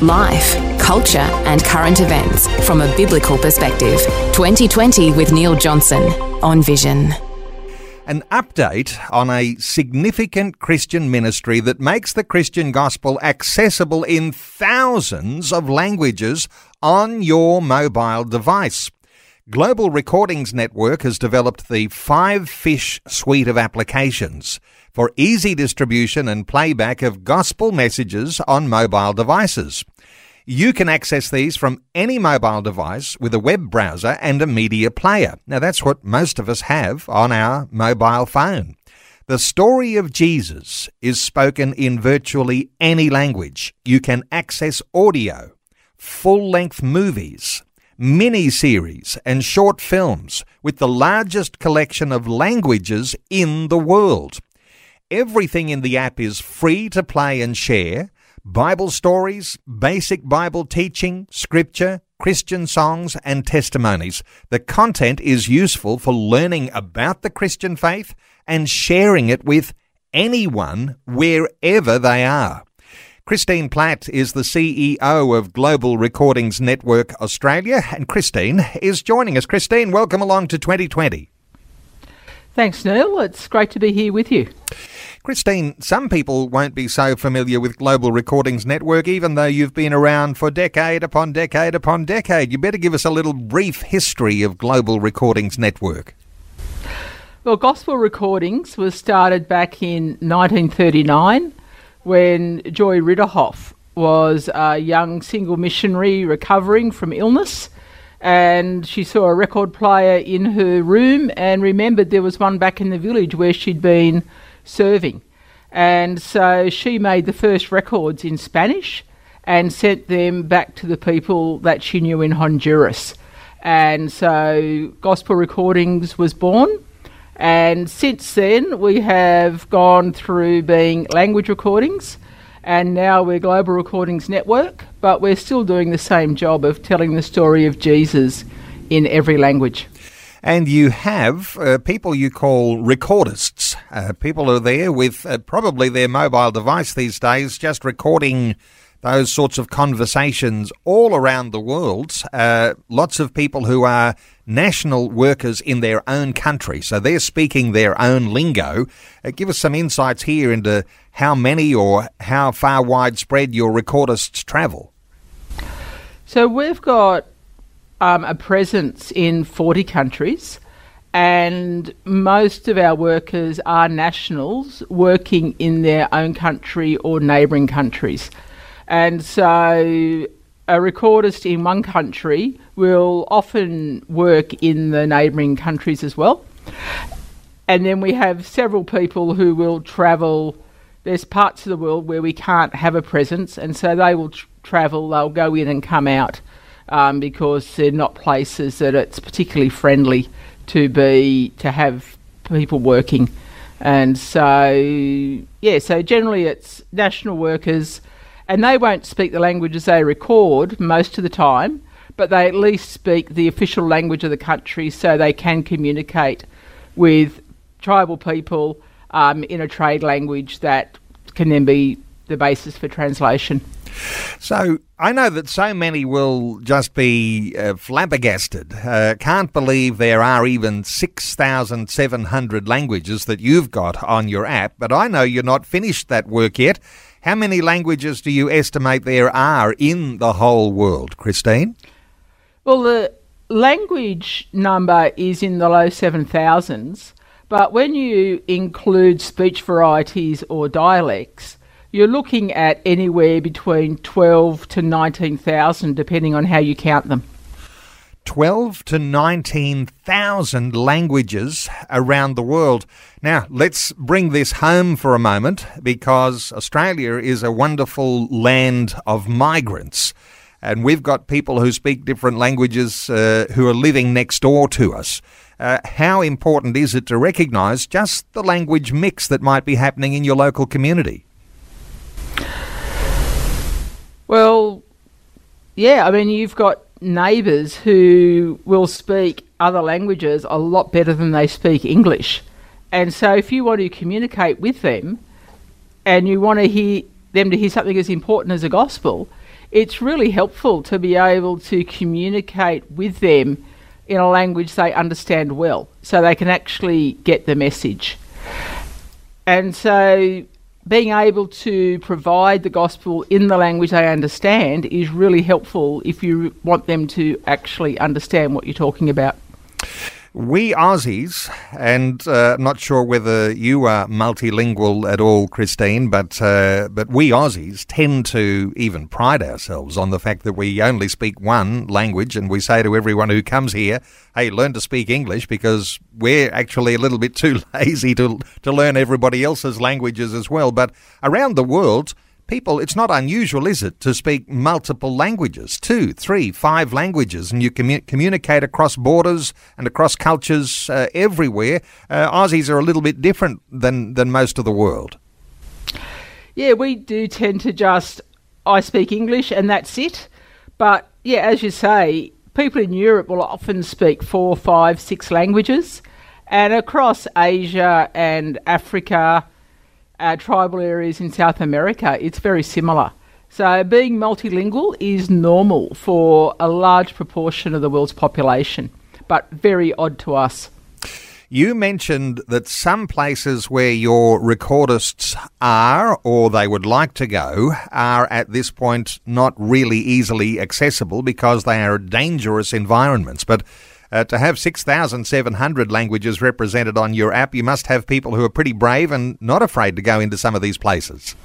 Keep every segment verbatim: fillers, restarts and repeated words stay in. Life, culture and current events from a biblical perspective. twenty twenty with Neil Johnson on Vision. An update on a significant Christian ministry that makes the Christian gospel accessible in thousands of languages on your mobile device. Global Recordings Network has developed the Five Fish suite of applications for easy distribution and playback of gospel messages on mobile devices. You can access these from any mobile device with a web browser and a media player. Now, that's what most of us have on our mobile phone. The story of Jesus is spoken in virtually any language. You can access audio, full-length movies, mini-series and short films with the largest collection of languages in the world. Everything in the app is free to play and share. Bible stories, basic Bible teaching, scripture, Christian songs and testimonies. The content is useful for learning about the Christian faith and sharing it with anyone wherever they are. Christine Platt is the C E O of Global Recordings Network Australia, and Christine is joining us. Christine, welcome along to twenty twenty. Thanks, Neil. It's great to be here with you. Christine, some people won't be so familiar with Global Recordings Network, even though you've been around for decade upon decade upon decade. You better give us a little brief history of Global Recordings Network. Well, Gospel Recordings was started back in nineteen thirty-nine. When Joy Ridderhoff was a young single missionary recovering from illness, and she saw a record player in her room and remembered there was one back in the village where she'd been serving. And so she made the first records in Spanish and sent them back to the people that she knew in Honduras. And so Gospel Recordings was born. And since then, we have gone through being language recordings, and now we're Global Recordings Network, but we're still doing the same job of telling the story of Jesus in every language. And you have uh, people you call recordists. Uh, people are there with uh, probably their mobile device these days, just recording those sorts of conversations all around the world. Uh, lots of people who are national workers in their own country, so they're speaking their own lingo. Uh, give us some insights here into how many or how far widespread your recordists travel. So we've got um, a presence in forty countries, and most of our workers are nationals working in their own country or neighbouring countries. And so a recordist in one country will often work in the neighbouring countries as well. And then we have several people who will travel. There's parts of the world where we can't have a presence, and so they will tr- travel, they'll go in and come out um, because they're not places that it's particularly friendly to be, to have people working. And so, yeah, so generally it's national workers. And they won't speak the languages they record most of the time, but they at least speak the official language of the country so they can communicate with tribal people um, in a trade language that can then be the basis for translation. So I know that so many will just be uh, flabbergasted. Uh, can't believe there are even six thousand seven hundred languages that you've got on your app, but I know you're not finished that work yet. How many languages do you estimate there are in the whole world, Christine? Well, the language number is in the low seven thousands, but when you include speech varieties or dialects, you're looking at anywhere between twelve to nineteen thousand, depending on how you count them. twelve to nineteen thousand languages around the world. Now, let's bring this home for a moment, because Australia is a wonderful land of migrants. and we've got people who speak different languages uh, who are living next door to us. Uh, how important is it to recognise just the language mix that might be happening in your local community? Well, yeah, I mean, you've got neighbours who will speak other languages a lot better than they speak English. And so if you want to communicate with them and you want to hear them to hear something as important as the gospel, it's really helpful to be able to communicate with them in a language they understand well, so they can actually get the message. And so being able to provide the gospel in the language they understand is really helpful if you want them to actually understand what you're talking about. We Aussies, and uh, I'm not sure whether you are multilingual at all, Christine, but uh, but we Aussies tend to even pride ourselves on the fact that we only speak one language, and we say to everyone who comes here, hey, learn to speak English, because we're actually a little bit too lazy to to learn everybody else's languages as well. But around the world, people, it's not unusual, is it, to speak multiple languages, two, three, five languages, and you commu- communicate across borders and across cultures uh, everywhere. Uh, Aussies are a little bit different than, than most of the world. Yeah, we do tend to just, I speak English and that's it. But yeah, as you say, people in Europe will often speak four, five, six languages. And across Asia and Africa, Uh, tribal areas in South America, it's very similar. So being multilingual is normal for a large proportion of the world's population, but very odd to us. You mentioned that some places where your recordists are, or they would like to go, are at this point not really easily accessible because they are dangerous environments. But Uh, to have six thousand seven hundred languages represented on your app, you must have people who are pretty brave and not afraid to go into some of these places.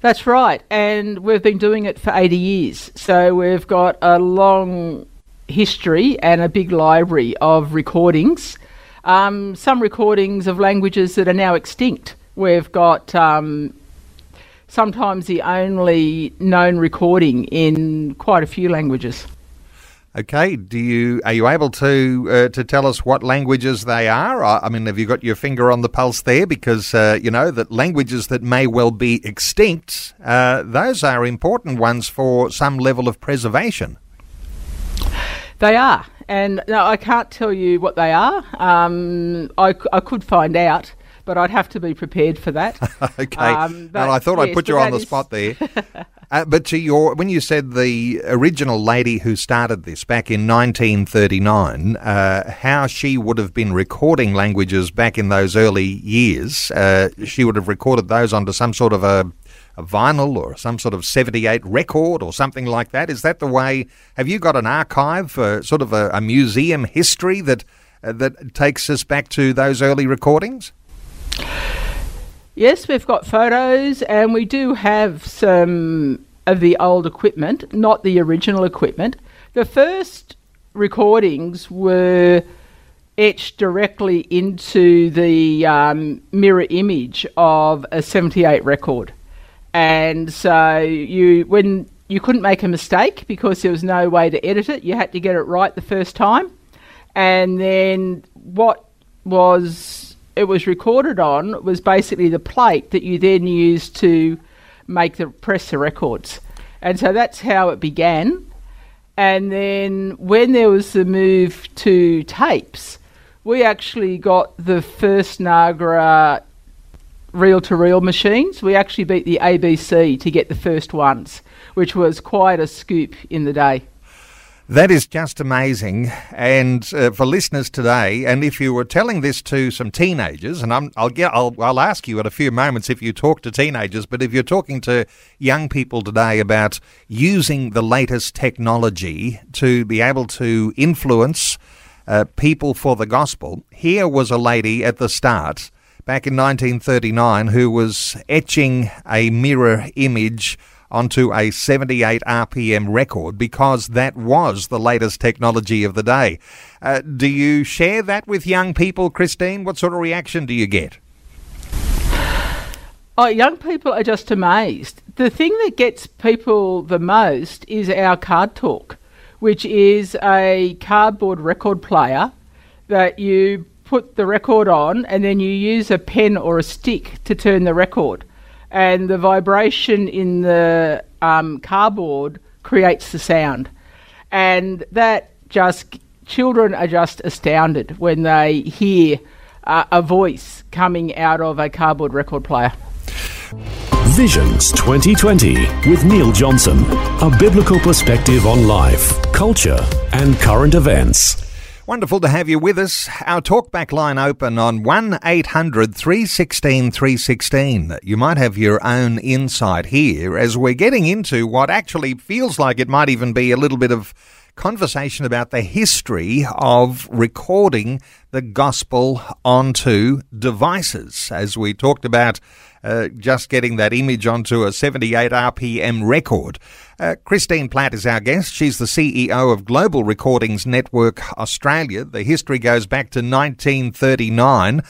That's right, and we've been doing it for eighty years. So we've got a long history and a big library of recordings. Um, some recordings of languages that are now extinct. We've got um, sometimes the only known recording in quite a few languages. Okay, do you are you able to uh, to tell us what languages they are? I mean, have you got your finger on the pulse there? Because, uh, you know, that languages that may well be extinct, uh, those are important ones for some level of preservation. They are, and no, I can't tell you what they are. Um, I, I could find out, but I'd have to be prepared for that. Okay, um, and I thought yes, I'd put you on the is... spot there. Uh, but to your, when you said the original lady who started this back in nineteen thirty-nine, uh, how she would have been recording languages back in those early years, uh, she would have recorded those onto some sort of a, a vinyl or some sort of seventy-eight record or something like that. Is that the way? Have you got an archive, uh, sort of a, a museum history that uh, that takes us back to those early recordings? Yes, we've got photos, and we do have some of the old equipment, not the original equipment. The first recordings were etched directly into the um, mirror image of a seventy-eight record. And so you when you couldn't make a mistake because there was no way to edit it. You had to get it right the first time. And then what was... it was recorded on was basically the plate that you then used to make the press the records. And so that's how it began. And then when there was the move to tapes, we actually got the first Niagara reel-to-reel machines. We actually beat the A B C to get the first ones, which was quite a scoop in the day. That is just amazing, and uh, for listeners today, and if you were telling this to some teenagers, and I'm, I'll get, I'll, I'll ask you in a few moments if you talk to teenagers, but if you're talking to young people today about using the latest technology to be able to influence uh, people for the gospel, here was a lady at the start, back in nineteen thirty-nine, who was etching a mirror image onto a seventy-eight R P M record because that was the latest technology of the day. Uh, do you share that with young people, Christine? What sort of reaction do you get? Oh, young people are just amazed. the thing that gets people the most is our Card Talk, which is a cardboard record player that you put the record on and then you use a pen or a stick to turn the record. And the vibration in the um, cardboard creates the sound. And that just, children are just astounded when they hear uh, a voice coming out of a cardboard record player. Visions twenty twenty with Neil Johnson, a biblical perspective on life, culture and current events. Wonderful to have you with us. Our talkback line open on one eight hundred three one six three one six. You might have your own insight here as we're getting into what actually feels like it might even be a little bit of conversation about the history of recording the gospel onto devices. As we talked about uh, just getting that image onto a seventy-eight R P M record. Uh, Christine Platt is our guest. She's the C E O of Global Recordings Network Australia. The history goes back to nineteen thirty-nine.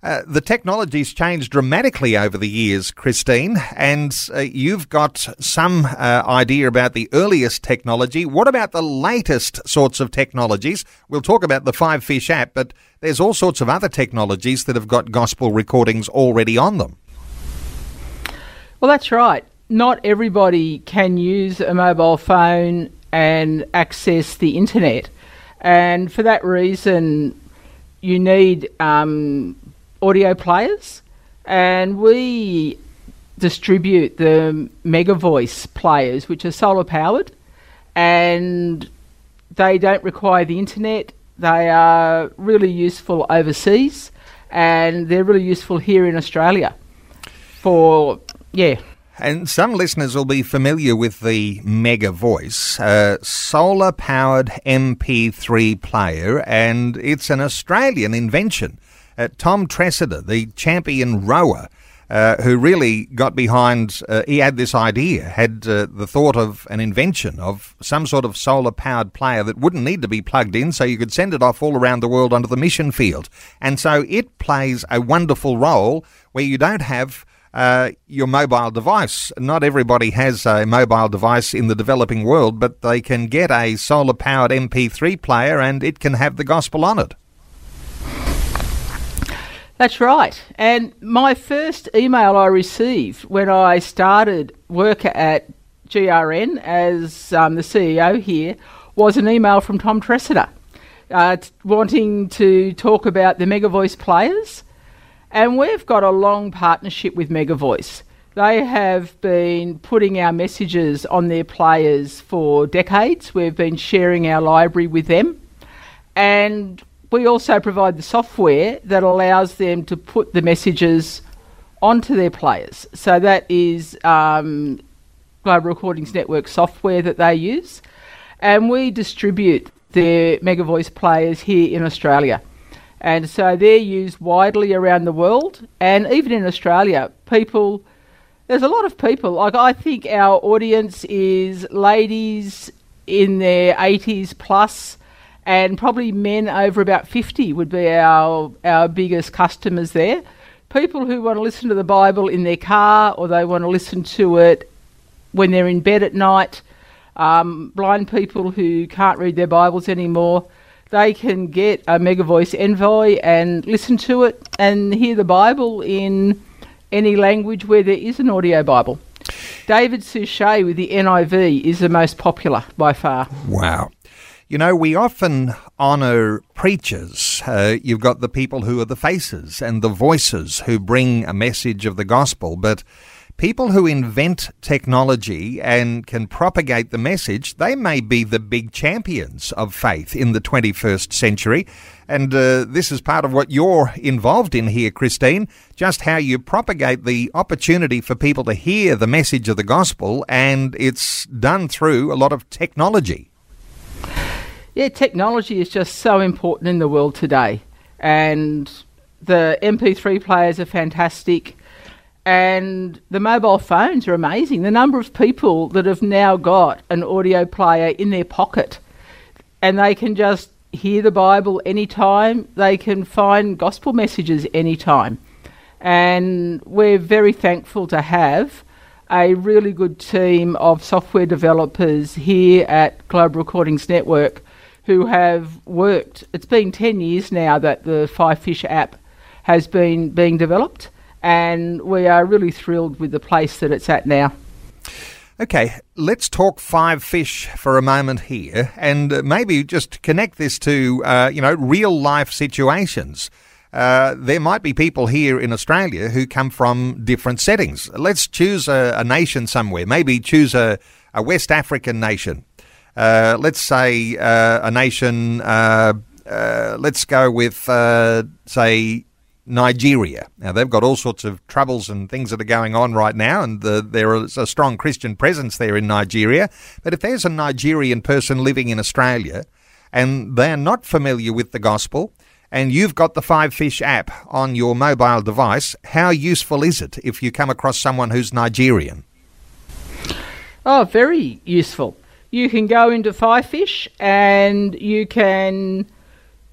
Uh, the technology's changed dramatically over the years, Christine, and uh, you've got some uh, idea about the earliest technology. What about the latest sorts of technologies? We'll talk about the Five Fish app, but there's all sorts of other technologies that have got gospel recordings already on them. Well, that's right. Not everybody can use a mobile phone and access the internet. And for that reason, you need Um, audio players, and we distribute the Mega Voice players, which are solar powered, and they don't require the internet. They are really useful overseas, and they're really useful here in Australia for, yeah. And some listeners will be familiar with the Mega Voice, a solar-powered M P three player, and it's an Australian invention. Uh, Tom Tressider, the champion rower, uh, who really got behind, uh, he had this idea, had uh, the thought of an invention of some sort of solar-powered player that wouldn't need to be plugged in, so you could send it off all around the world onto the mission field. And so it plays a wonderful role where you don't have uh, your mobile device. Not everybody has a mobile device in the developing world, but they can get a solar-powered M P three player and it can have the gospel on it. That's right. And my first email I received when I started work at G R N as um, the C E O here was an email from Tom Tressider uh, t- wanting to talk about the Mega Voice players. And we've got a long partnership with Mega Voice. They have been putting our messages on their players for decades. We've been sharing our library with them. And we also provide the software that allows them to put the messages onto their players. So that is um, Global Recordings Network software that they use. And we distribute their Mega Voice players here in Australia. And so they're used widely around the world. And even in Australia, people, there's a lot of people. Like, I think our audience is ladies in their eighties plus, and probably men over about fifty would be our our biggest customers there. People who want to listen to the Bible in their car, or they want to listen to it when they're in bed at night. Um, blind people who can't read their Bibles anymore, they can get a Mega Voice Envoy and listen to it and hear the Bible in any language where there is an audio Bible. David Suchet with the N I V is the most popular by far. Wow. You know, we often honour preachers. Uh, you've got the people who are the faces and the voices who bring a message of the gospel, but people who invent technology and can propagate the message, they may be the big champions of faith in the twenty-first century. And uh, this is part of what you're involved in here, Christine, just how you propagate the opportunity for people to hear the message of the gospel, and it's done through a lot of technology. Yeah, technology is just so important in the world today, and the M P three players are fantastic, and the mobile phones are amazing. The number of people that have now got an audio player in their pocket, and they can just hear the Bible anytime, they can find gospel messages anytime, and we're very thankful to have a really good team of software developers here at Global Recordings Network who have worked, it's been ten years now that the Five Fish app has been being developed, and we are really thrilled with the place that it's at now. Okay, let's talk Five Fish for a moment here, and maybe just connect this to, uh, you know, real-life situations. Uh, there might be people here in Australia who come from different settings. Let's choose a, a nation somewhere. Maybe choose a, a West African nation. Uh, let's say uh, a nation, uh, uh, let's go with, uh, say, Nigeria. Now, they've got all sorts of troubles and things that are going on right now, and the, there is a strong Christian presence there in Nigeria. But if there's a Nigerian person living in Australia and they're not familiar with the gospel, and you've got the Five Fish app on your mobile device, how useful is it if you come across someone who's Nigerian? Oh, very useful. You can go into Five Fish and you can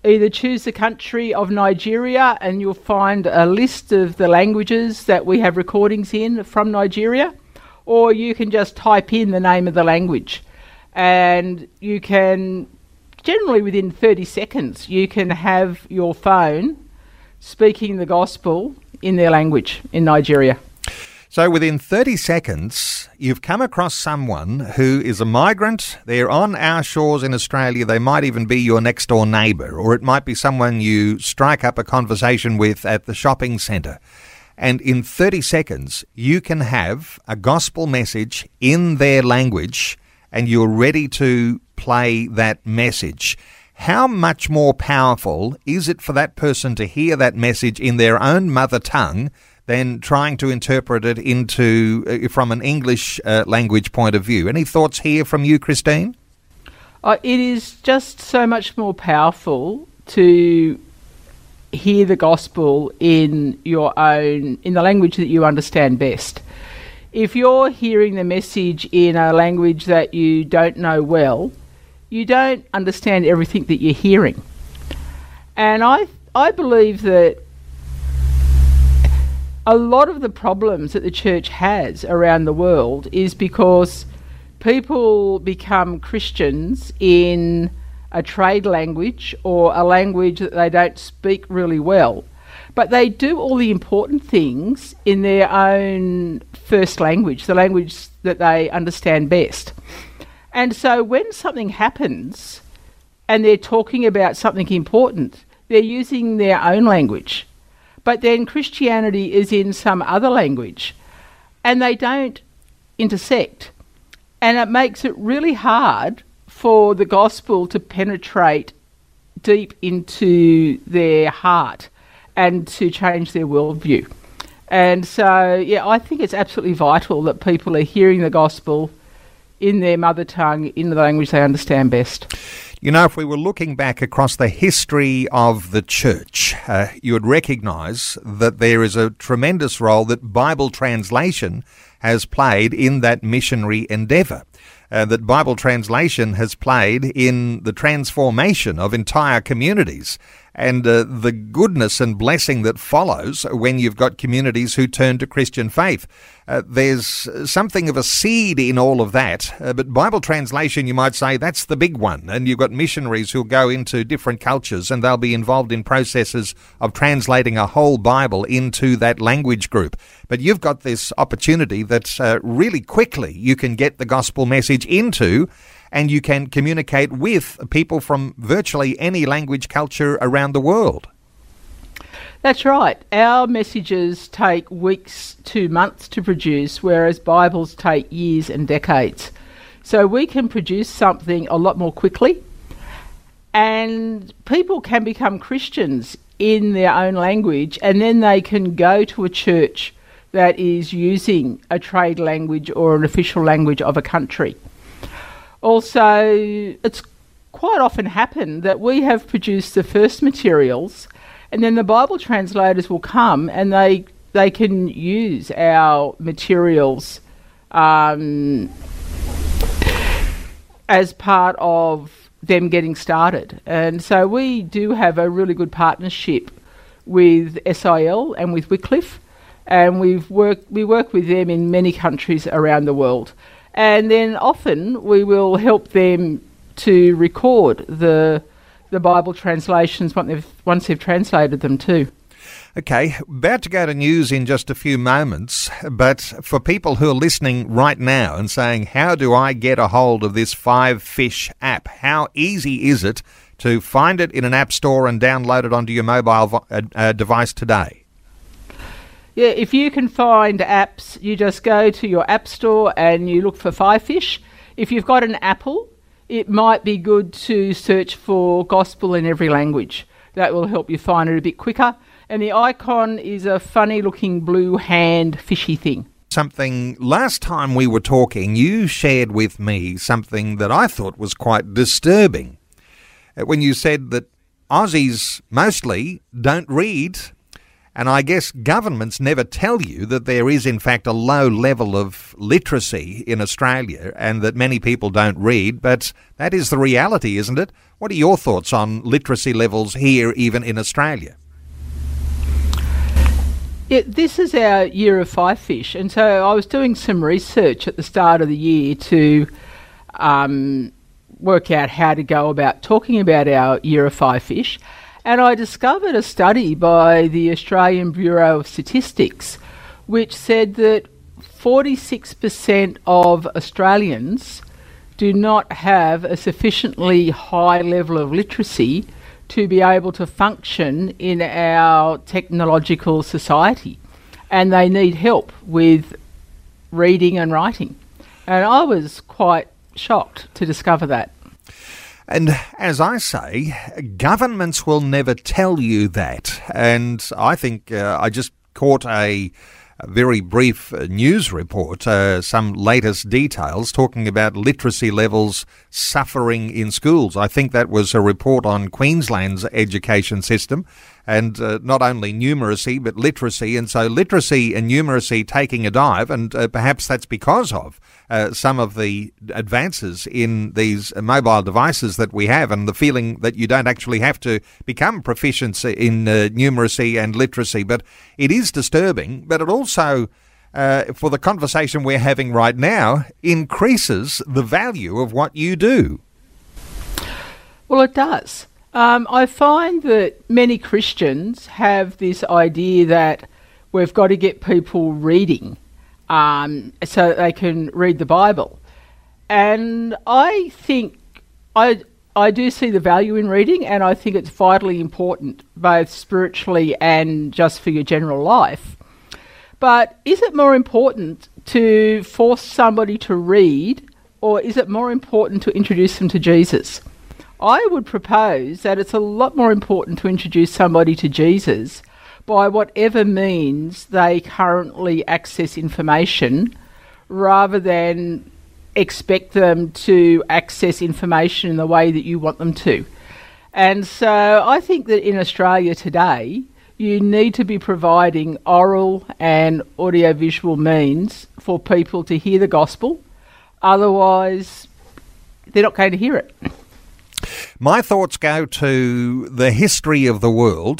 either choose the country of Nigeria, and you'll find a list of the languages that we have recordings in from Nigeria, or you can just type in the name of the language, and you can... Generally within thirty seconds, you can have your phone speaking the gospel in their language in Nigeria. So within thirty seconds, you've come across someone who is a migrant. They're on our shores in Australia. They might even be your next door neighbour, or it might be someone you strike up a conversation with at the shopping centre. And in thirty seconds, you can have a gospel message in their language, and you're ready to play that message. How much more powerful is it for that person to hear that message in their own mother tongue than trying to interpret it into uh, from an English uh, language point of view? Any thoughts here from you, Christine? Uh, it is just so much more powerful to hear the gospel in your own, in the language that you understand best. If you're hearing the message in a language that you don't know well, you don't understand everything that you're hearing. And I I believe that a lot of the problems that the church has around the world is because people become Christians in a trade language or a language that they don't speak really well. But they do all the important things in their own first language, the language that they understand best. And so when something happens and they're talking about something important, they're using their own language. But then Christianity is in some other language, and they don't intersect. And it makes it really hard for the gospel to penetrate deep into their heart and to change their worldview. And so, yeah, I think it's absolutely vital that people are hearing the gospel in their mother tongue, in the language they understand best. You know, if we were looking back across the history of the church, uh, you would recognise that there is a tremendous role that Bible translation has played in that missionary endeavour, uh, that Bible translation has played in the transformation of entire communities, and uh, the goodness and blessing that follows when you've got communities who turn to Christian faith. Uh, there's something of a seed in all of that, uh, but Bible translation, you might say, that's the big one, and you've got missionaries who'll go into different cultures and they'll be involved in processes of translating a whole Bible into that language group. But you've got this opportunity that uh, really quickly you can get the gospel message into, and you can communicate with people from virtually any language culture around the world. That's right. Our messages take weeks to months to produce, whereas Bibles take years and decades. So we can produce something a lot more quickly, and people can become Christians in their own language, and then they can go to a church that is using a trade language or an official language of a country. Also, it's quite often happened that we have produced the first materials, and then the Bible translators will come and they they can use our materials um, as part of them getting started. And so we do have a really good partnership with S I L and with Wycliffe, and we've worked we work with them in many countries around the world. And then often we will help them to record the the Bible translations once they've, once they've translated them too. Okay, about to go to news in just a few moments, but for people who are listening right now and saying, how do I get a hold of this Five Fish app? How easy is it to find it in an app store and download it onto your mobile vo- uh, uh, device today? Yeah, if you can find apps, you just go to your app store and you look for Five Fish. If you've got an Apple, it might be good to search for Gospel in Every Language. That will help you find it a bit quicker. And the icon is a funny-looking blue hand fishy thing. Something, last time we were talking, you shared with me something that I thought was quite disturbing. When you said that Aussies mostly don't read. And I guess governments never tell you that there is, in fact, a low level of literacy in Australia and that many people don't read, but that is the reality, isn't it? What are your thoughts on literacy levels here, even in Australia? Yeah, this is our year of Five Fish, and so I was doing some research at the start of the year to um, work out how to go about talking about our year of Five Fish. And I discovered a study by the Australian Bureau of Statistics which said that forty-six percent of Australians do not have a sufficiently high level of literacy to be able to function in our technological society. And they need help with reading and writing. And I was quite shocked to discover that. And as I say, governments will never tell you that. And I think uh, I just caught a, a very brief news report, uh, some latest details, talking about literacy levels suffering in schools. I think that was a report on Queensland's education system and uh, not only numeracy but literacy. And so literacy and numeracy taking a dive, and uh, perhaps that's because of Uh, some of the advances in these mobile devices that we have, and the feeling that you don't actually have to become proficient in uh, numeracy and literacy. But it is disturbing, but it also, uh, for the conversation we're having right now, increases the value of what you do. Well, it does. Um, I find that many Christians have this idea that we've got to get people reading, Um, so they can read the Bible. And I think I I do see the value in reading, and I think it's vitally important both spiritually and just for your general life. But is it more important to force somebody to read, or is it more important to introduce them to Jesus? I would propose that it's a lot more important to introduce somebody to Jesus by whatever means they currently access information, rather than expect them to access information in the way that you want them to. And so I think that in Australia today, you need to be providing oral and audiovisual means for people to hear the gospel. Otherwise, they're not going to hear it. My thoughts go to the history of the world,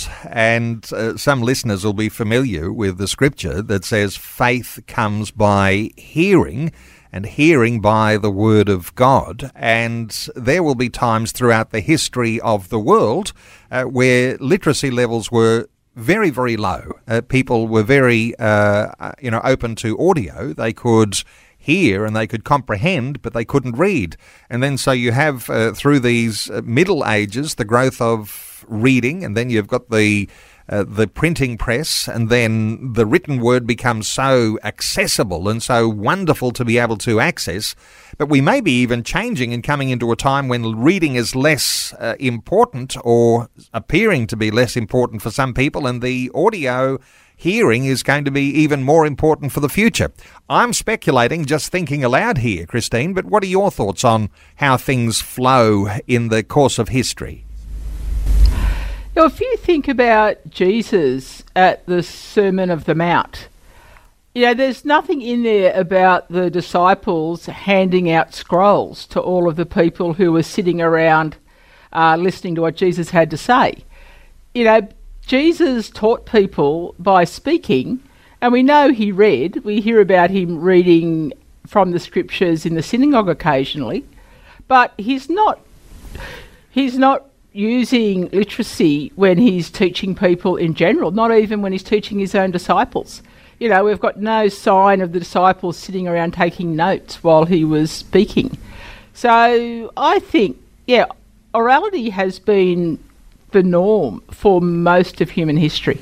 and uh, some listeners will be familiar with the scripture that says faith comes by hearing, and hearing by the word of God. And there will be times throughout the history of the world uh, where literacy levels were very, very low. Uh, people were very uh, you know, open to audio. They could hear and they could comprehend, but they couldn't read. And then so you have uh, through these Middle Ages the growth of reading, and then you've got the uh, the printing press, and then the written word becomes so accessible and so wonderful to be able to access. But we may be even changing and coming into a time when reading is less uh, important, or appearing to be less important for some people, and the audio hearing is going to be even more important for the future. I'm speculating, just thinking aloud here, Christine, but what are your thoughts on how things flow in the course of history? Now, if you think about Jesus at the Sermon of the Mount, you know, there's nothing in there about the disciples handing out scrolls to all of the people who were sitting around uh, listening to what Jesus had to say. You know, Jesus taught people by speaking, And we know he read. We hear about him reading from the scriptures in the synagogue occasionally, but he's not he's not using literacy when he's teaching people in general, not even when he's teaching his own disciples. You know, we've got no sign of the disciples sitting around taking notes while he was speaking. So I think, yeah, orality has been the norm for most of human history.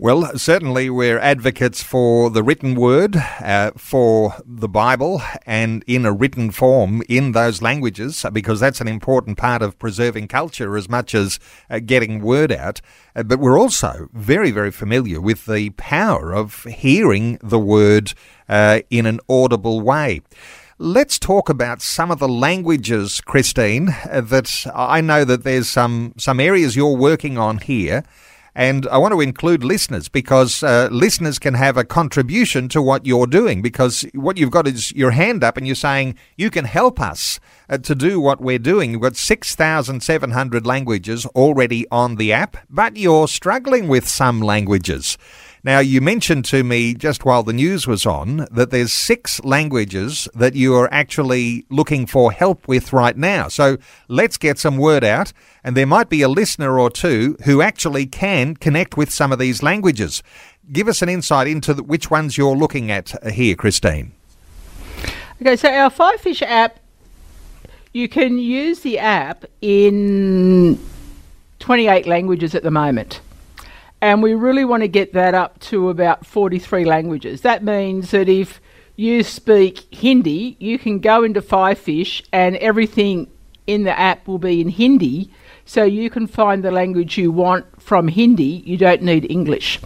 Well, certainly we're advocates for the written word, uh, for the Bible, and in a written form in those languages, because that's an important part of preserving culture as much as uh, getting word out. Uh, but we're also very, very familiar with the power of hearing the word uh, in an audible way. Let's talk about some of the languages, Christine, uh, that I know that there's some, some areas you're working on here. And I want to include listeners because uh, listeners can have a contribution to what you're doing, because what you've got is your hand up and you're saying you can help us uh, to do what we're doing. You've got six thousand seven hundred languages already on the app, but you're struggling with some languages. Now, you mentioned to me just while the news was on that there's six languages that you are actually looking for help with right now. So let's get some word out, and there might be a listener or two who actually can connect with some of these languages. Give us an insight into the, which ones you're looking at here, Christine. Okay, so our Five Fish app, you can use the app in twenty-eight languages at the moment. And we really want to get that up to about forty-three languages. That means that if you speak Hindi, you can go into Five Fish and everything in the app will be in Hindi. So you can find the language you want from Hindi. You don't need English.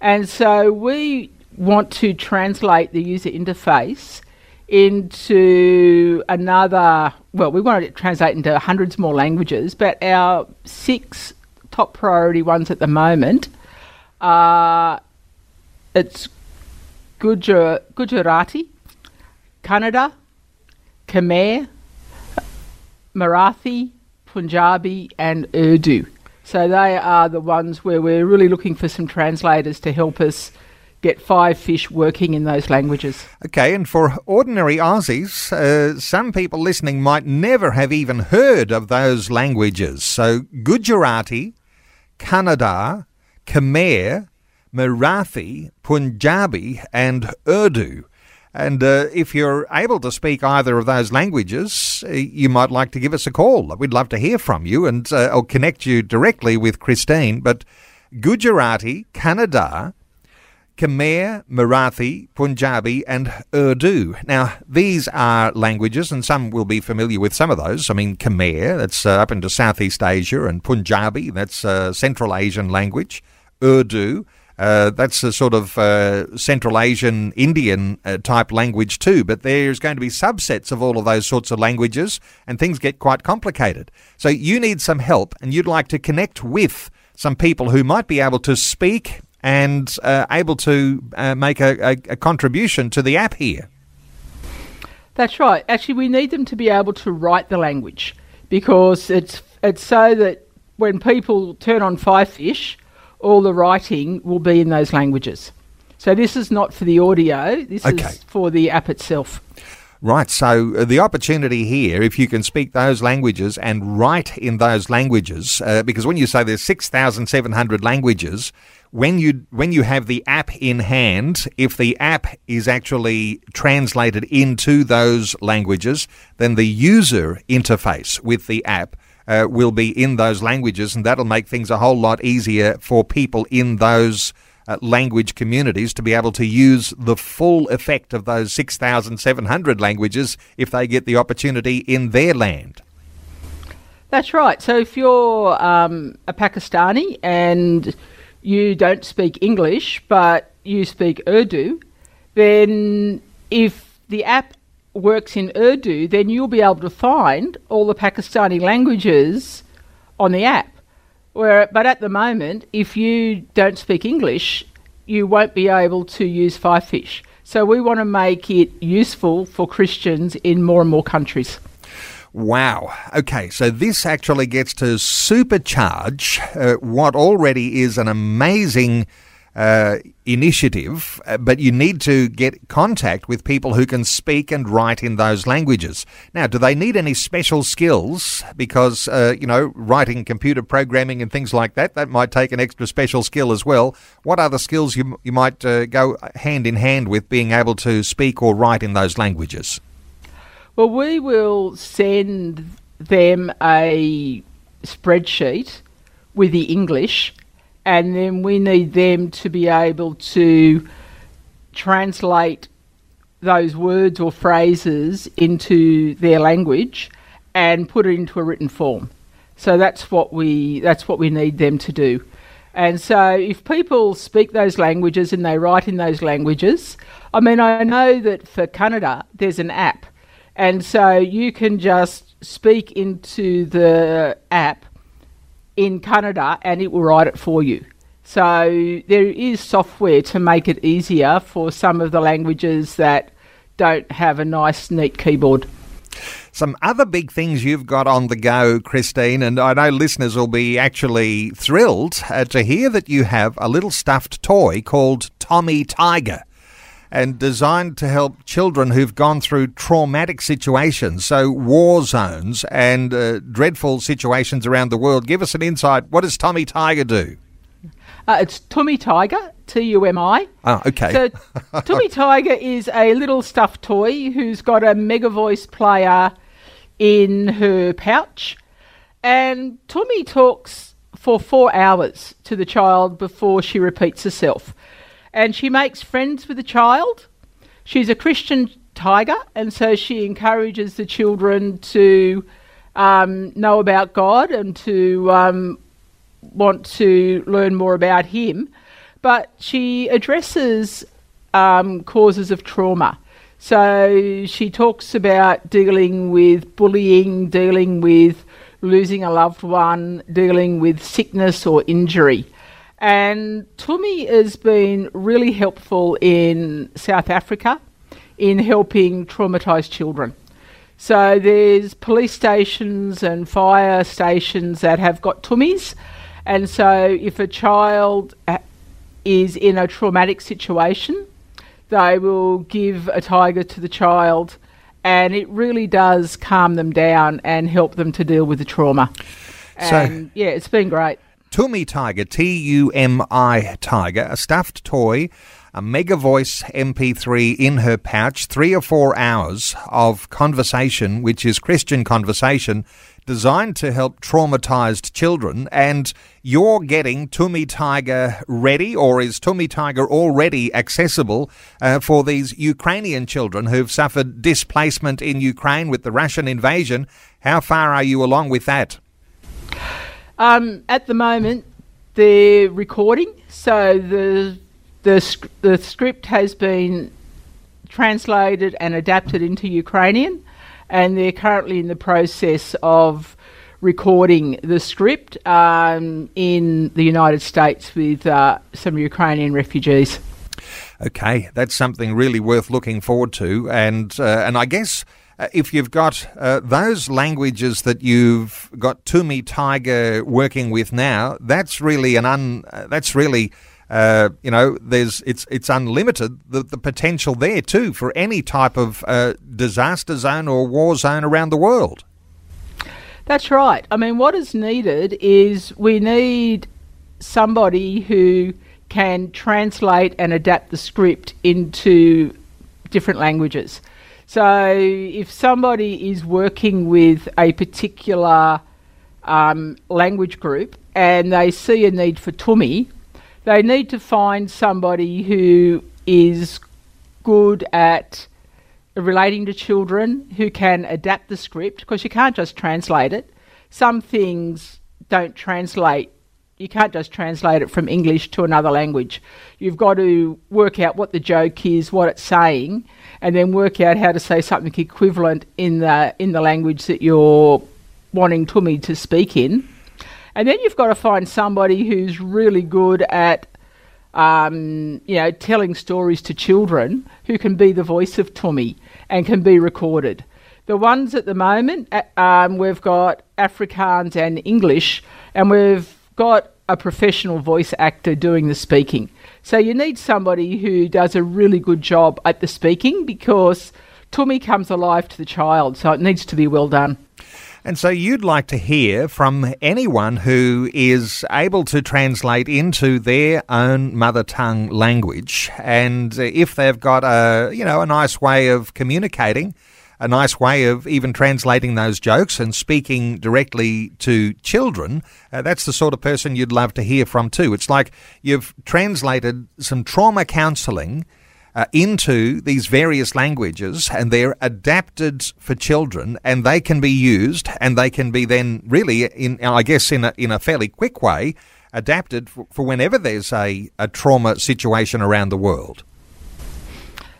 And so we want to translate the user interface into another, well, we want to translate into hundreds more languages, but our six top priority ones at the moment are it's Gujar- Gujarati, Kannada, Khmer, Marathi, Punjabi and Urdu. So they are the ones where we're really looking for some translators to help us get Five Fish working in those languages. Okay, and for ordinary Aussies, uh, some people listening might never have even heard of those languages. So Gujarati, Kannada, Khmer, Marathi, Punjabi and Urdu. And uh, if you're able to speak either of those languages, you might like to give us a call. We'd love to hear from you, and uh, I'll connect you directly with Christine. But Gujarati, Kannada, Khmer, Marathi, Punjabi and Urdu. Now, these are languages, and some will be familiar with some of those. I mean, Khmer, that's uh, up into Southeast Asia, and Punjabi, that's uh, Central Asian language. Urdu, uh, that's a sort of uh, Central Asian, Indian uh, type language too. But there's going to be subsets of all of those sorts of languages, and things get quite complicated. So you need some help, and you'd like to connect with some people who might be able to speak and uh, able to uh, make a, a, a contribution to the app here. That's right. Actually, we need them to be able to write the language, because it's it's so that when people turn on Five Fish, all the writing will be in those languages. So this is not for the audio. This okay. is for the app itself. Right, so the opportunity here, if you can speak those languages and write in those languages, uh, because when you say there's six thousand seven hundred languages, when you when you have the app in hand, if the app is actually translated into those languages, then the user interface with the app uh, will be in those languages, and that'll make things a whole lot easier for people in those Uh, language communities to be able to use the full effect of those six thousand seven hundred languages if they get the opportunity in their land. That's right. So if you're um, a Pakistani and you don't speak English but you speak Urdu, then if the app works in Urdu, then you'll be able to find all the Pakistani languages on the app. Where, but at the moment, if you don't speak English, you won't be able to use Five Fish. So we want to make it useful for Christians in more and more countries. Wow. Okay, so this actually gets to supercharge uh, what already is an amazing uh, initiative, but you need to get contact with people who can speak and write in those languages. Now, do they need any special skills? Because, uh, you know, writing computer programming and things like that, that might take an extra special skill as well. What other skills you, you might uh, go hand in hand with being able to speak or write in those languages? Well, we will send them a spreadsheet with the English, and then we need them to be able to translate those words or phrases into their language and put it into a written form. So that's what we that's what we need them to do. And so if people speak those languages and they write in those languages, I mean, I know that for Kannada, there's an app. And so you can just speak into the app in Kannada and it will write it for you. So there is software to make it easier for some of the languages that don't have a nice, neat keyboard. Some other big things you've got on the go, Christine, and I know listeners will be actually thrilled uh, to hear that you have a little stuffed toy called Tumi Tiger, and designed to help children who've gone through traumatic situations, so war zones and uh, dreadful situations around the world. Give us an insight. What does Tumi Tiger do? Uh, it's Tumi Tiger, T U M I. Oh, okay. So Tumi Tiger is a little stuffed toy who's got a Mega Voice player in her pouch. And Tumi talks for four hours to the child before she repeats herself. And she makes friends with the child. She's a Christian tiger, and so she encourages the children to um, know about God and to um, want to learn more about him. But she addresses um, causes of trauma. So she talks about dealing with bullying, dealing with losing a loved one, dealing with sickness or injury. And Tumi has been really helpful in South Africa in helping traumatised children. So there's police stations and fire stations that have got Tumis. And so if a child is in a traumatic situation, they will give a tiger to the child, and it really does calm them down and help them to deal with the trauma. So and yeah, it's been great. Tumi Tiger, T U M I Tiger, a stuffed toy, a Mega Voice M P three in her pouch, three or four hours of conversation, which is Christian conversation, designed to help traumatised children. And you're getting Tumi Tiger ready, or is Tumi Tiger already accessible uh, for these Ukrainian children who've suffered displacement in Ukraine with the Russian invasion? How far are you along with that? Um, at the moment, they're recording, so the the the script has been translated and adapted into Ukrainian, and they're currently in the process of recording the script um, in the United States with uh, some Ukrainian refugees. Okay, that's something really worth looking forward to, and uh, and I guess. Uh, if you've got uh, those languages that you've got Tumi Tiger working with now, that's really an un. Uh, that's really, uh, you know, there's it's it's unlimited. The, the potential there too for any type of uh, disaster zone or war zone around the world. That's right. I mean, what is needed is we need somebody who can translate and adapt the script into different languages. So if somebody is working with a particular um, language group and they see a need for Tumi, they need to find somebody who is good at relating to children, who can adapt the script, because you can't just translate it. Some things don't translate. You can't just translate it from English to another language. You've got to work out what the joke is, what it's saying, and then work out how to say something equivalent in the in the language that you're wanting Tumi to speak in. And then you've got to find somebody who's really good at um, you know, telling stories to children, who can be the voice of Tumi and can be recorded. The ones at the moment, um, we've got Afrikaans and English, and we've got a professional voice actor doing the speaking. So you need somebody who does a really good job at the speaking, because Tumi comes alive to the child, so it needs to be well done. And so you'd like to hear from anyone who is able to translate into their own mother tongue language, and if they've got a, you know, a nice way of communicating, a nice way of even translating those jokes and speaking directly to children, uh, that's the sort of person you'd love to hear from too. It's like you've translated some trauma counselling Uh, into these various languages, and they're adapted for children, and they can be used, and they can be then really, in I guess, in a, in a fairly quick way, adapted for, for whenever there's a, a trauma situation around the world.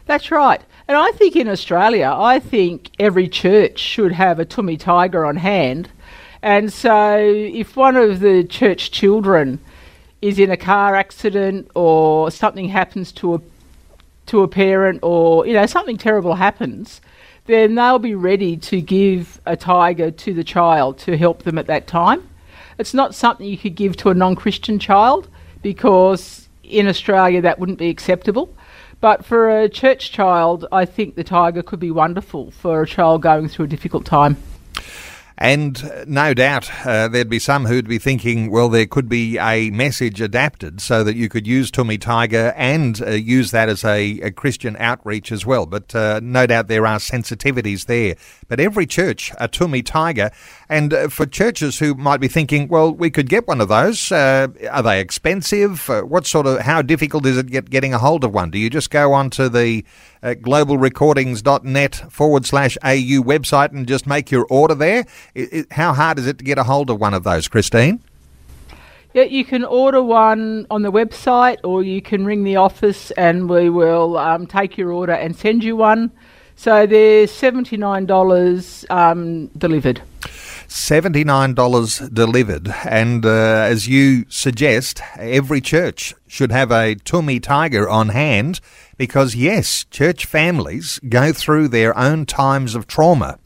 That's right. And I think in Australia, I think every church should have a Tumi Tiger on hand. And so if one of the church children is in a car accident or something happens to a to a parent, or, you know, something terrible happens, then they'll be ready to give a tiger to the child to help them at that time. It's not something you could give to a non-Christian child, because in Australia that wouldn't be acceptable. But for a church child, I think the tiger could be wonderful for a child going through a difficult time. And no doubt uh, there'd be some who'd be thinking, well, there could be a message adapted so that you could use Tumi Tiger and uh, use that as a, a Christian outreach as well. But uh, no doubt there are sensitivities there. But every church, a Tumi Tiger. And uh, for churches who might be thinking, well, we could get one of those. Uh, are they expensive? Uh, what sort of, how difficult is it get, getting a hold of one? Do you just go on to the uh, global recordings dot net forward slash A U website and just make your order there? It, it, how hard is it to get a hold of one of those, Christine? Yeah, you can order one on the website, or you can ring the office and we will um, take your order and send you one. So they're seventy-nine dollars um, delivered. seventy-nine dollars delivered. And uh, as you suggest, every church should have a Tumi Tiger on hand, because, yes, church families go through their own times of trauma,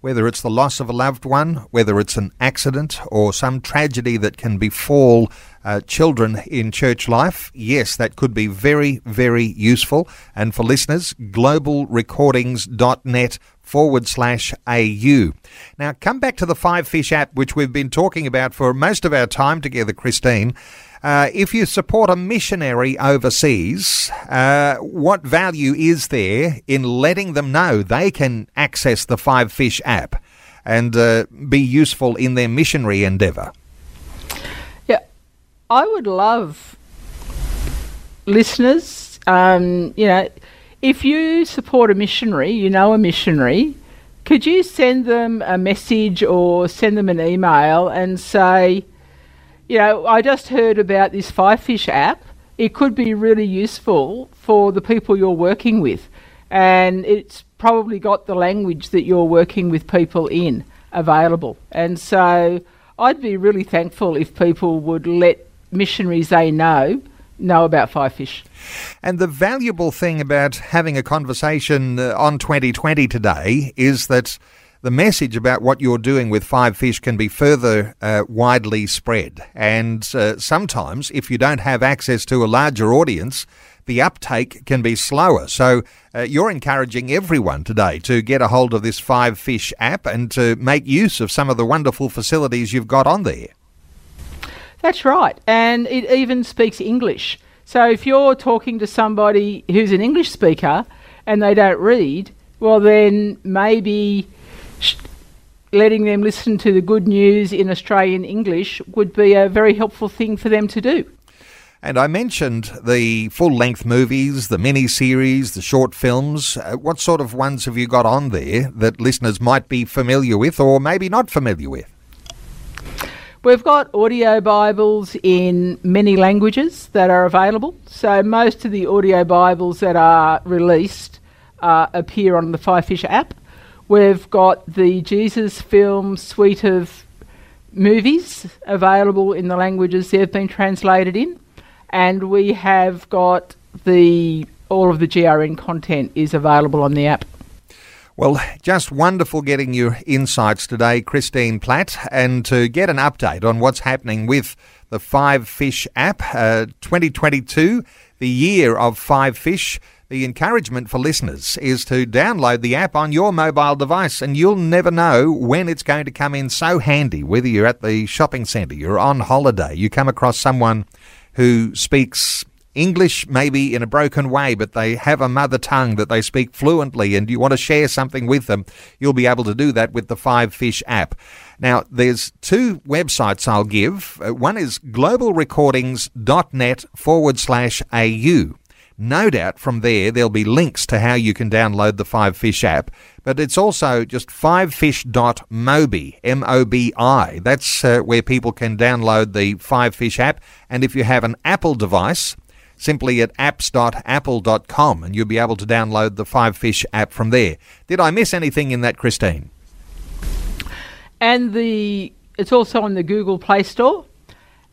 whether it's the loss of a loved one, whether it's an accident or some tragedy that can befall uh, children in church life. Yes, that could be very, very useful. And for listeners, global recordings dot net forward slash A U. Now, come back to the Five Fish app, which we've been talking about for most of our time together, Christine. Uh, if you support a missionary overseas, uh, what value is there in letting them know they can access the Five Fish app and uh, be useful in their missionary endeavour? Yeah, I would love listeners, um, you know, if you support a missionary, you know a missionary, could you send them a message or send them an email and say, you know, I just heard about this Five Fish app. It could be really useful for the people you're working with. And it's probably got the language that you're working with people in available. And so I'd be really thankful if people would let missionaries they know know about Five Fish. And the valuable thing about having a conversation on twenty twenty today is that the message about what you're doing with Five Fish can be further uh, widely spread. And uh, sometimes, if you don't have access to a larger audience, the uptake can be slower. So uh, you're encouraging everyone today to get a hold of this Five Fish app and to make use of some of the wonderful facilities you've got on there. That's right. And it even speaks English. So if you're talking to somebody who's an English speaker and they don't read, well, then maybe letting them listen to the good news in Australian English would be a very helpful thing for them to do. And I mentioned the full-length movies, the mini-series, the short films. Uh, what sort of ones have you got on there that listeners might be familiar with or maybe not familiar with? We've got audio Bibles in many languages that are available. So most of the audio Bibles that are released uh, appear on the Five Fish app. We've got the Jesus film suite of movies available in the languages they've been translated in. And we have got the all of the G R N content is available on the app. Well, just wonderful getting your insights today, Christine Platt, and to get an update on what's happening with the Five Fish app uh, twenty twenty-two. the year of Five Fish, the encouragement for listeners is to download the app on your mobile device, and you'll never know when it's going to come in so handy, whether you're at the shopping centre, you're on holiday, you come across someone who speaks English maybe in a broken way, but they have a mother tongue that they speak fluently and you want to share something with them, you'll be able to do that with the Five Fish app. Now, there's two websites I'll give. One is globalrecordings.net forward slash au. No doubt from there, there'll be links to how you can download the Five Fish app. But it's also just fivefish.mobi, M O B I. That's uh, where people can download the Five Fish app. And if you have an Apple device, simply at apps dot apple dot com, and you'll be able to download the Five Fish app from there. Did I miss anything in that, Christine? And the it's also on the Google Play Store.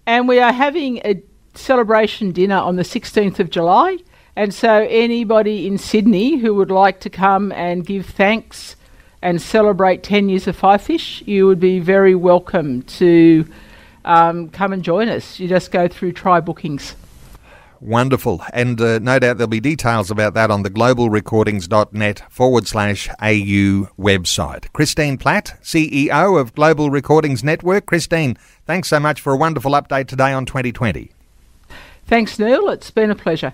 And we are having a celebration dinner on the sixteenth of July, and so anybody in Sydney who would like to come and give thanks and celebrate ten years of Five Fish, you would be very welcome to um, come and join us. You just go through Try Bookings. Wonderful. And uh, no doubt there'll be details about that on the globalrecordings.net forward slash au website. Christine Platt, C E O of Global Recordings Network. Christine, thanks so much for a wonderful update today on twenty twenty. Thanks, Neil. It's been a pleasure.